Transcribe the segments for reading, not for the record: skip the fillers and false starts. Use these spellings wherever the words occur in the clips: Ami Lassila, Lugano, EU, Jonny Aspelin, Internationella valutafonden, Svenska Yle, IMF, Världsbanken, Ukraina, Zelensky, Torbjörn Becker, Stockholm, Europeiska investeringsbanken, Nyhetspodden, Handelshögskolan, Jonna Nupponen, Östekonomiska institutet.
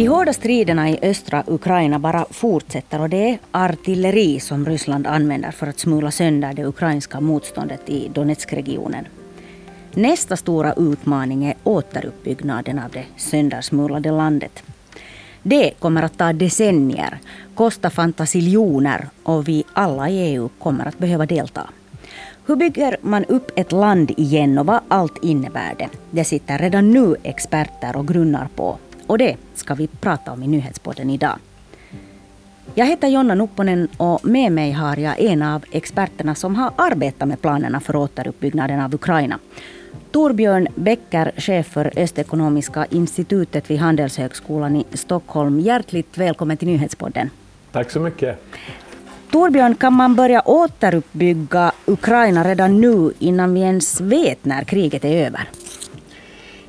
De hårda striderna i östra Ukraina bara fortsätter och det är artilleri som Ryssland använder för att smula sönder det ukrainska motståndet i Donetskregionen. Nästa stora utmaning är återuppbyggnaden av det söndersmulade landet. Det kommer att ta decennier, kosta fantasiljoner och vi alla i EU kommer att behöva delta. Hur bygger man upp ett land igen och vad allt innebär det? Det sitter redan nu experter och grunnar på. Och det ska vi prata om i Nyhetspodden idag. Jag heter Jonna Nupponen och med mig har jag en av experterna som har arbetat med planerna för återuppbyggnaden av Ukraina. Torbjörn Becker, chef för Östekonomiska institutet vid Handelshögskolan i Stockholm. Hjärtligt välkommen till Nyhetspodden. Tack så mycket. Torbjörn, kan man börja återuppbygga Ukraina redan nu innan vi ens vet när kriget är över?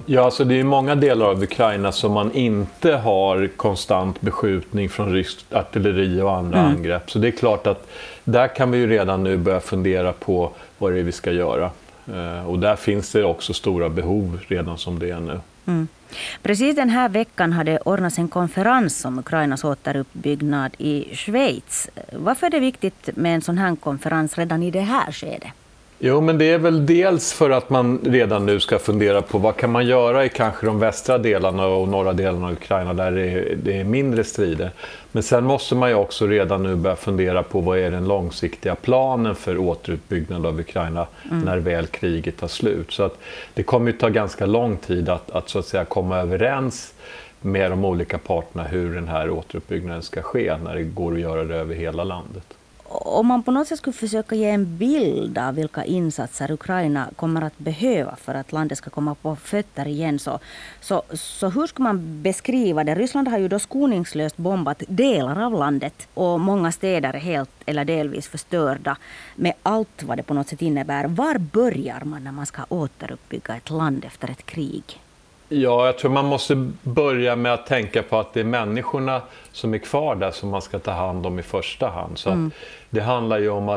Ja, så det är många delar av Ukraina som man inte har konstant beskjutning från ryskt artilleri och andra angrepp. Så det är klart att där kan vi ju redan nu börja fundera på vad det är vi ska göra. Och där finns det också stora behov redan som det är nu. Mm. Precis den här veckan hade ordnats en konferens om Ukrainas återuppbyggnad i Schweiz. Varför är det viktigt med en sån här konferens redan i det här skedet? Jo, men det är väl dels för att man redan nu ska fundera på vad kan man göra i kanske de västra delarna och norra delarna av Ukraina där det är mindre strider. Men sen måste man ju också redan nu börja fundera på vad är den långsiktiga planen för återuppbyggnad av Ukraina när väl kriget tar slut. Så att det kommer ju ta ganska lång tid att så att säga komma överens med de olika parterna hur den här återuppbyggnaden ska ske när det går att göra det över hela landet. Om man på något sätt skulle försöka ge en bild av vilka insatser Ukraina kommer att behöva för att landet ska komma på fötter igen så hur ska man beskriva det? Ryssland har ju då skoningslöst bombat delar av landet och många städer är helt eller delvis förstörda med allt vad det på något sätt innebär. Var börjar man när man ska återuppbygga ett land efter ett krig? Ja, jag tror man måste börja med att tänka på att det är människorna som är kvar där som man ska ta hand om i första hand. Så att det handlar ju om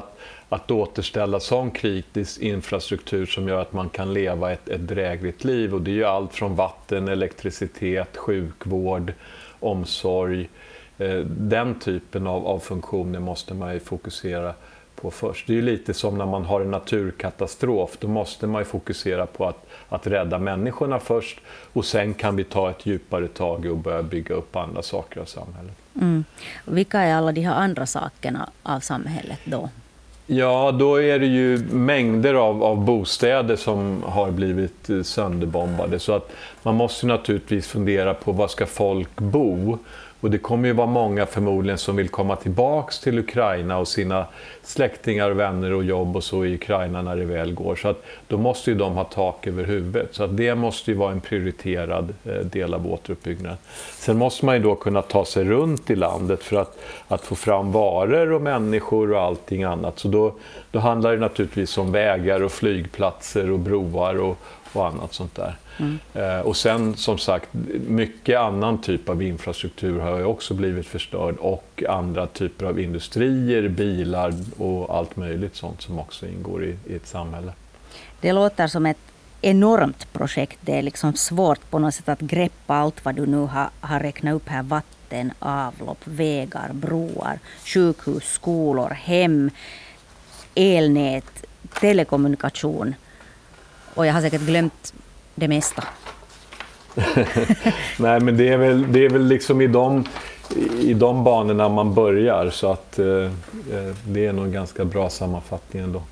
att återställa sån kritisk infrastruktur som gör att man kan leva ett drägligt liv. Och det är ju allt från vatten, elektricitet, sjukvård, omsorg. Den typen av funktioner måste man ju fokusera på först. Det är ju lite som när man har en naturkatastrof, då måste man ju fokusera på att rädda människorna först och sen kan vi ta ett djupare tag och börja bygga upp andra saker av samhället. Mm. Vilka är alla de här andra sakerna av samhället då? Ja, då är det ju mängder av bostäder som har blivit sönderbombade så att man måste naturligtvis fundera på var ska folk bo. Och det kommer ju vara många förmodligen som vill komma tillbaks till Ukraina och sina släktingar, vänner och jobb och så i Ukraina när det väl går. Så att då måste ju de ha tak över huvudet. Så att det måste ju vara en prioriterad del av återuppbyggnaden. Sen måste man ju då kunna ta sig runt i landet för att få fram varor och människor och allting annat. Så då handlar det naturligtvis om vägar och flygplatser och broar och annat sånt där. Mm. Och sen som sagt, mycket annan typ av infrastruktur har ju också blivit förstörd och andra typer av industrier, bilar och allt möjligt sånt som också ingår i ett samhälle. Det låter som ett enormt projekt. Det är liksom svårt på något sätt att greppa allt vad du nu har räknat upp här. Vatten, avlopp, vägar, broar, sjukhus, skolor, hem, elnät, telekommunikation. Och jag har säkert glömt det mesta. Nej, men det är väl liksom i de banorna man börjar så att det är nog en ganska bra sammanfattning ändå.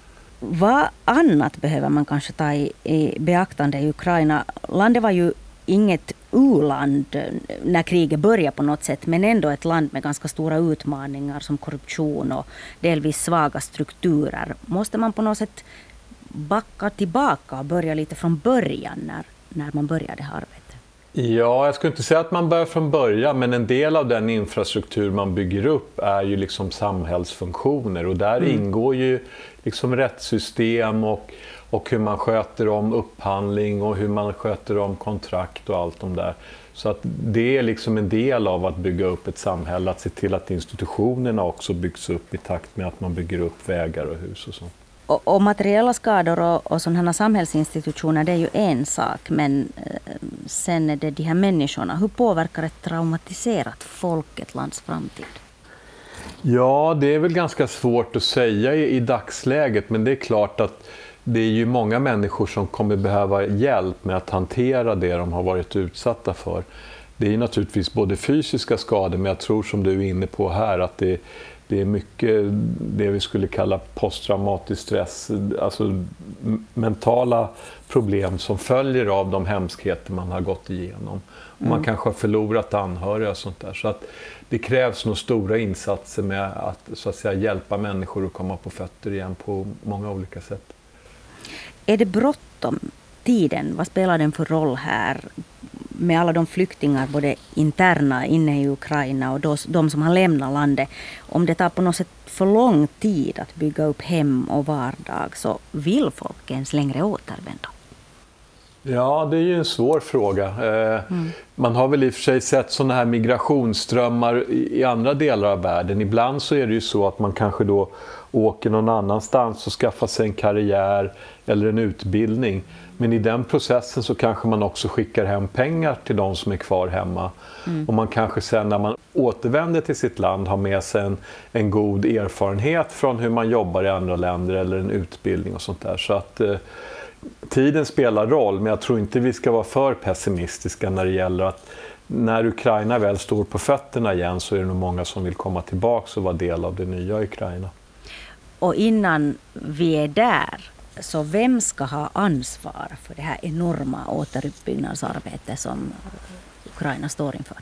Vad annat behöver man kanske ta i beaktande i Ukraina? Landet var ju inget u-land när kriget började på något sätt, men ändå ett land med ganska stora utmaningar som korruption och delvis svaga strukturer. Måste man på något sätt backa tillbaka och börja lite från början när man började det här arbetet? Ja, jag skulle inte säga att man börjar från början, men en del av den infrastruktur man bygger upp är ju liksom samhällsfunktioner och där ingår ju liksom rättssystem och hur man sköter om upphandling och hur man sköter om kontrakt och allt de där. Så att det är liksom en del av att bygga upp ett samhälle, att se till att institutionerna också byggs upp i takt med att man bygger upp vägar och hus och sånt. Och materiella skador och sådana samhällsinstitutioner, det är ju en sak, men sen är det de här människorna. Hur påverkar ett traumatiserat folk ett lands framtid? Ja, det är väl ganska svårt att säga i dagsläget, men det är klart att det är ju många människor som kommer behöva hjälp med att hantera det de har varit utsatta för. Det är naturligtvis både fysiska skador, men jag tror som du är inne på här att det är mycket det vi skulle kalla posttraumatisk stress, alltså mentala problem som följer av de hemskheter man har gått igenom. Och man kanske har förlorat anhöriga och sånt där. Så att det krävs nog stora insatser med att, så att säga, hjälpa människor att komma på fötter igen på många olika sätt. Är det bråttom? Tiden, vad spelar den för roll här med alla de flyktingar, både interna inne i Ukraina och de som har lämnat landet? Om det tar på något sätt för lång tid att bygga upp hem och vardag, så vill folk ens längre återvända? Ja, det är ju en svår fråga. Man har väl i och för sig sett sådana här migrationsströmmar i andra delar av världen. Ibland så är det ju så att man kanske då åker någon annanstans och skaffar sig en karriär eller en utbildning. Men i den processen så kanske man också skickar hem pengar till de som är kvar hemma. Och man kanske sen när man återvänder till sitt land har med sig en god erfarenhet från hur man jobbar i andra länder eller en utbildning och sånt där. Så att tiden spelar roll, men jag tror inte vi ska vara för pessimistiska när det gäller att när Ukraina väl står på fötterna igen så är det nog många som vill komma tillbaka och vara del av det nya Ukraina. Och innan vi är där, så vem ska ha ansvar för det här enorma återuppbyggnadsarbete som Ukraina står inför?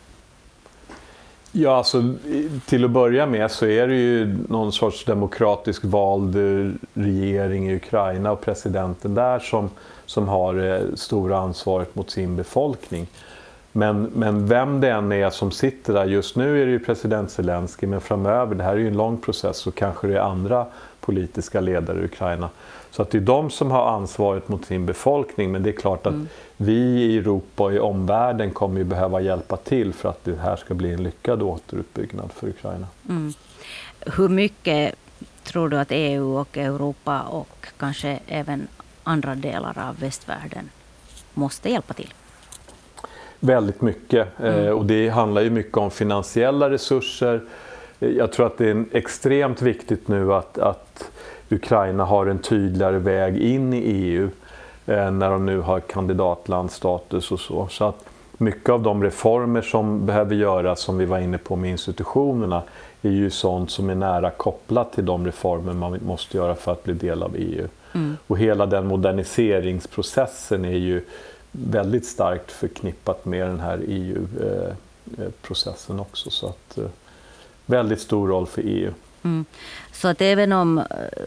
Ja, alltså, till att börja med så är det ju någon sorts demokratisk vald regering i Ukraina och presidenten där som har stora ansvaret mot sin befolkning. Men vem det än är som sitter där, just nu är det ju president Zelensky, men framöver, det här är ju en lång process, så kanske det är andra politiska ledare i Ukraina. Så att det är de som har ansvaret mot sin befolkning, men det är klart att vi i Europa och i omvärlden kommer ju behöva hjälpa till för att det här ska bli en lyckad återuppbyggnad för Ukraina. Hur mycket tror du att EU och Europa och kanske även andra delar av västvärlden måste hjälpa till? Väldigt mycket, och det handlar ju mycket om finansiella resurser. Jag tror att det är extremt viktigt nu att Ukraina har en tydligare väg in i EU när de nu har kandidatlandsstatus och så. Så att mycket av de reformer som behöver göras, som vi var inne på med institutionerna, är ju sånt som är nära kopplat till de reformer man måste göra för att bli del av EU. Och hela den moderniseringsprocessen är ju väldigt starkt förknippat med den här EU-processen också. Så att väldigt stor roll för EU. Så att även om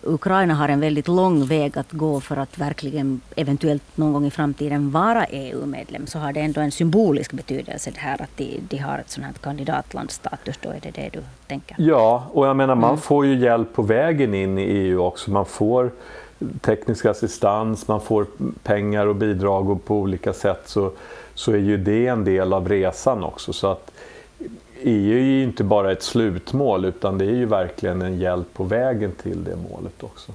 Ukraina har en väldigt lång väg att gå för att verkligen eventuellt någon gång i framtiden vara EU-medlem, så har det ändå en symbolisk betydelse det här att de har ett sådant här kandidatlandsstatus. Då är det du tänker? Ja, och jag menar, man får ju hjälp på vägen in i EU också. Man får teknisk assistans, man får pengar och bidrag, och på olika sätt så är ju det en del av resan också. Så att EU är ju inte bara ett slutmål, utan det är ju verkligen en hjälp på vägen till det målet också.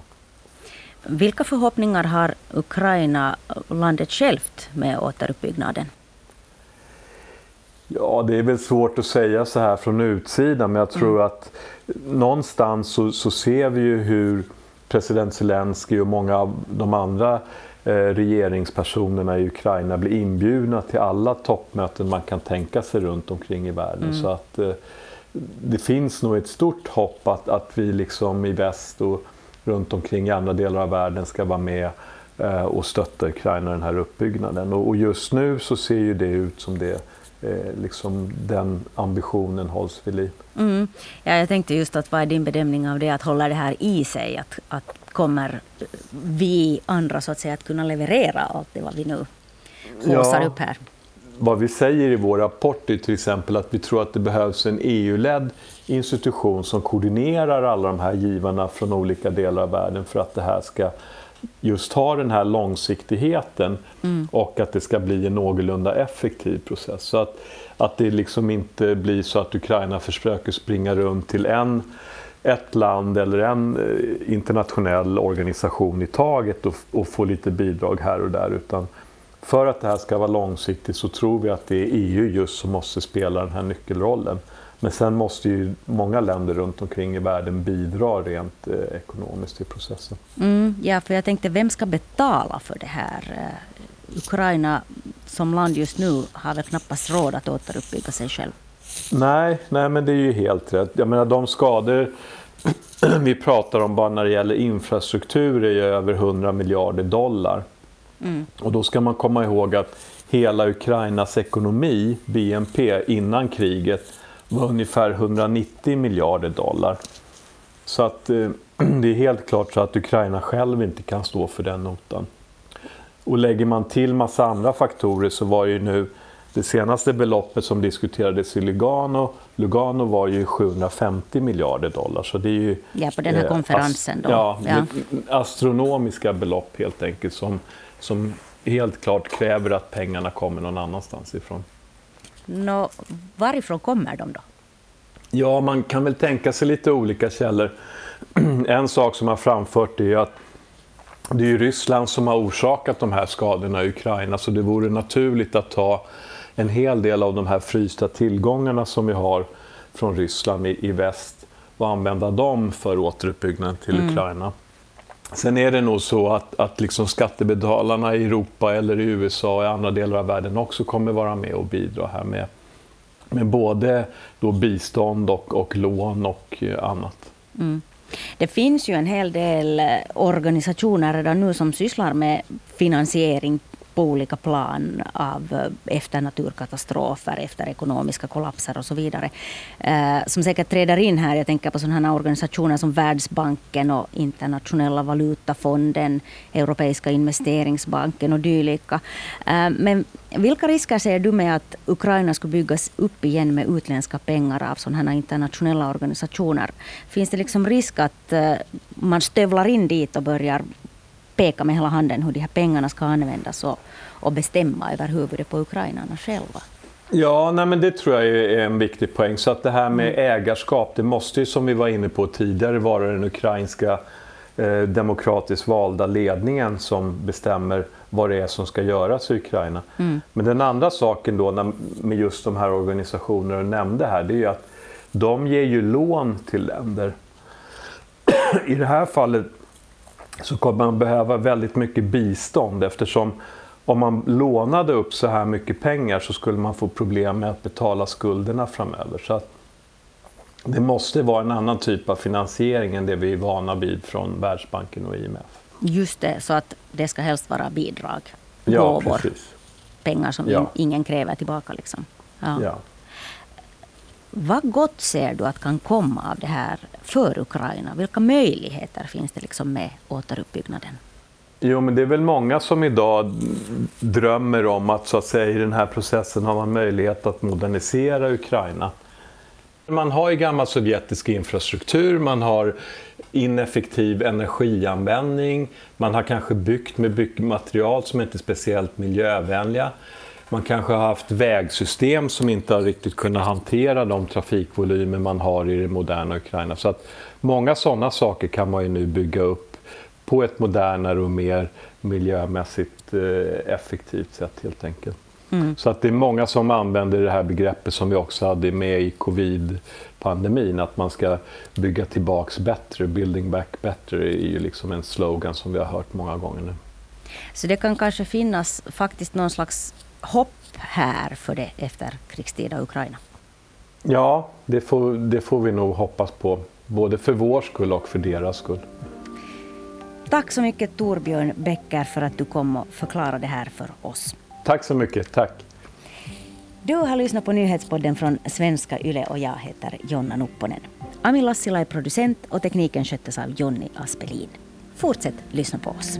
Vilka förhoppningar har Ukraina, landet självt, med återuppbyggnaden? Ja, det är väl svårt att säga så här från utsidan, men jag tror att någonstans så ser vi ju hur president Zelensky och många av de andra regeringspersonerna i Ukraina blir inbjudna till alla toppmöten man kan tänka sig runt omkring i världen. Så att det finns nog ett stort hopp att vi liksom i väst och runt omkring i andra delar av världen ska vara med och stötta Ukraina i den här uppbyggnaden. Och just nu så ser ju det ut som det liksom den ambitionen hålls vid liv. Ja, jag tänkte just att vad är din bedömning av det, att hålla det här i sig, att kommer vi andra så att säga att kunna leverera allt det vad vi nu håsar upp här? Vad vi säger i vår rapport är till exempel att vi tror att det behövs en EU-ledd institution som koordinerar alla de här givarna från olika delar av världen för att det här ska just ha den här långsiktigheten och att det ska bli en någorlunda effektiv process. Så att det liksom inte blir så att Ukraina försöker springa runt till ett land eller en internationell organisation i taget och få lite bidrag här och där, utan för att det här ska vara långsiktigt så tror vi att det är EU just som måste spela den här nyckelrollen. Men sen måste ju många länder runt omkring i världen bidra rent ekonomiskt till processen. Mm, ja, för jag tänkte, vem ska betala för det här? Ukraina som land just nu har väl knappast råd att återuppbygga sig själv. Nej, men det är ju helt rätt. Jag menar, de skador vi pratar om bara när det gäller infrastruktur är ju över 100 miljarder dollar. Mm. Och då ska man komma ihåg att hela Ukrainas ekonomi, BNP, innan kriget var ungefär 190 miljarder dollar. Så att det är helt klart så att Ukraina själv inte kan stå för den notan. Och lägger man till massa andra faktorer så var ju nu det senaste beloppet som diskuterades i Lugano var ju 750 miljarder dollar. Så det är ju, ja, på den här konferensen då. Ja. Astronomiska belopp helt enkelt som helt klart kräver att pengarna kommer någon annanstans ifrån. Nå, varifrån kommer de då? Ja, man kan väl tänka sig lite olika källor. En sak som har framfört är att det är ju Ryssland som har orsakat de här skadorna i Ukraina, så det vore naturligt att ta en hel del av de här frysta tillgångarna som vi har från Ryssland i väst och använda dem för återuppbyggnaden till Ukraina. Sen är det nog så att liksom skattebetalarna i Europa eller i USA och i andra delar av världen också kommer vara med och bidra här med både då bistånd och lån och annat. Mm. Det finns ju en hel del organisationer redan nu som sysslar med finansiering på olika plan av efter naturkatastrofer, efter ekonomiska kollapser och så vidare. Som säkert träder in här, jag tänker på sådana här organisationer som Världsbanken och Internationella valutafonden, Europeiska investeringsbanken och dylika. Men vilka risker ser du med att Ukraina skulle byggas upp igen med utländska pengar av sådana här internationella organisationer? Finns det liksom risk att man stövlar in dit och börjar peka med hela handen hur de här pengarna ska användas och bestämma över huvudet på ukrainarna själva? Ja, nej, men det tror jag är en viktig poäng. Så att det här med ägarskap, det måste ju, som vi var inne på tidigare, vara den ukrainska demokratiskt valda ledningen som bestämmer vad det är som ska göras i Ukraina. Mm. Men den andra saken då med just de här organisationerna du nämnde här, det är ju att de ger ju lån till länder. I det här fallet så kommer man behöva väldigt mycket bistånd, eftersom om man lånade upp så här mycket pengar så skulle man få problem med att betala skulderna framöver. Så att det måste vara en annan typ av finansiering än det vi är vana vid från Världsbanken och IMF. Just det, så att det ska helst vara bidrag, gåvor, pengar som ingen kräver tillbaka. Liksom. Ja. Ja. Vad gott ser du att kan komma av det här för Ukraina? Vilka möjligheter finns det liksom med återuppbyggnaden? Jo, men det är väl många som idag drömmer om att, så att säga, i den här processen har man möjlighet att modernisera Ukraina. Man har ju gammal sovjetisk infrastruktur, man har ineffektiv energianvändning, man har kanske byggt med byggmaterial som inte är speciellt miljövänliga. Man kanske har haft vägsystem som inte har riktigt kunnat hantera de trafikvolymer man har i det moderna Ukraina. Så att många sådana saker kan man ju nu bygga upp på ett modernare och mer miljömässigt effektivt sätt helt enkelt. Mm. Så att det är många som använder det här begreppet som vi också hade med i covid-pandemin, att man ska bygga tillbaks bättre, building back better är ju liksom en slogan som vi har hört många gånger nu. Så det kan kanske finnas faktiskt någon slags hopp här för det efterkrigstida Ukraina? Ja, det får vi nog hoppas på. Både för vår skull och för deras skull. Tack så mycket Torbjörn Becker för att du kom och förklarade det här för oss. Tack så mycket, tack. Du har lyssnat på Nyhetspodden från Svenska Yle och jag heter Jonna Nupponen. Ami Lassila är producent och tekniken sköttes av Jonny Aspelin. Fortsätt lyssna på oss.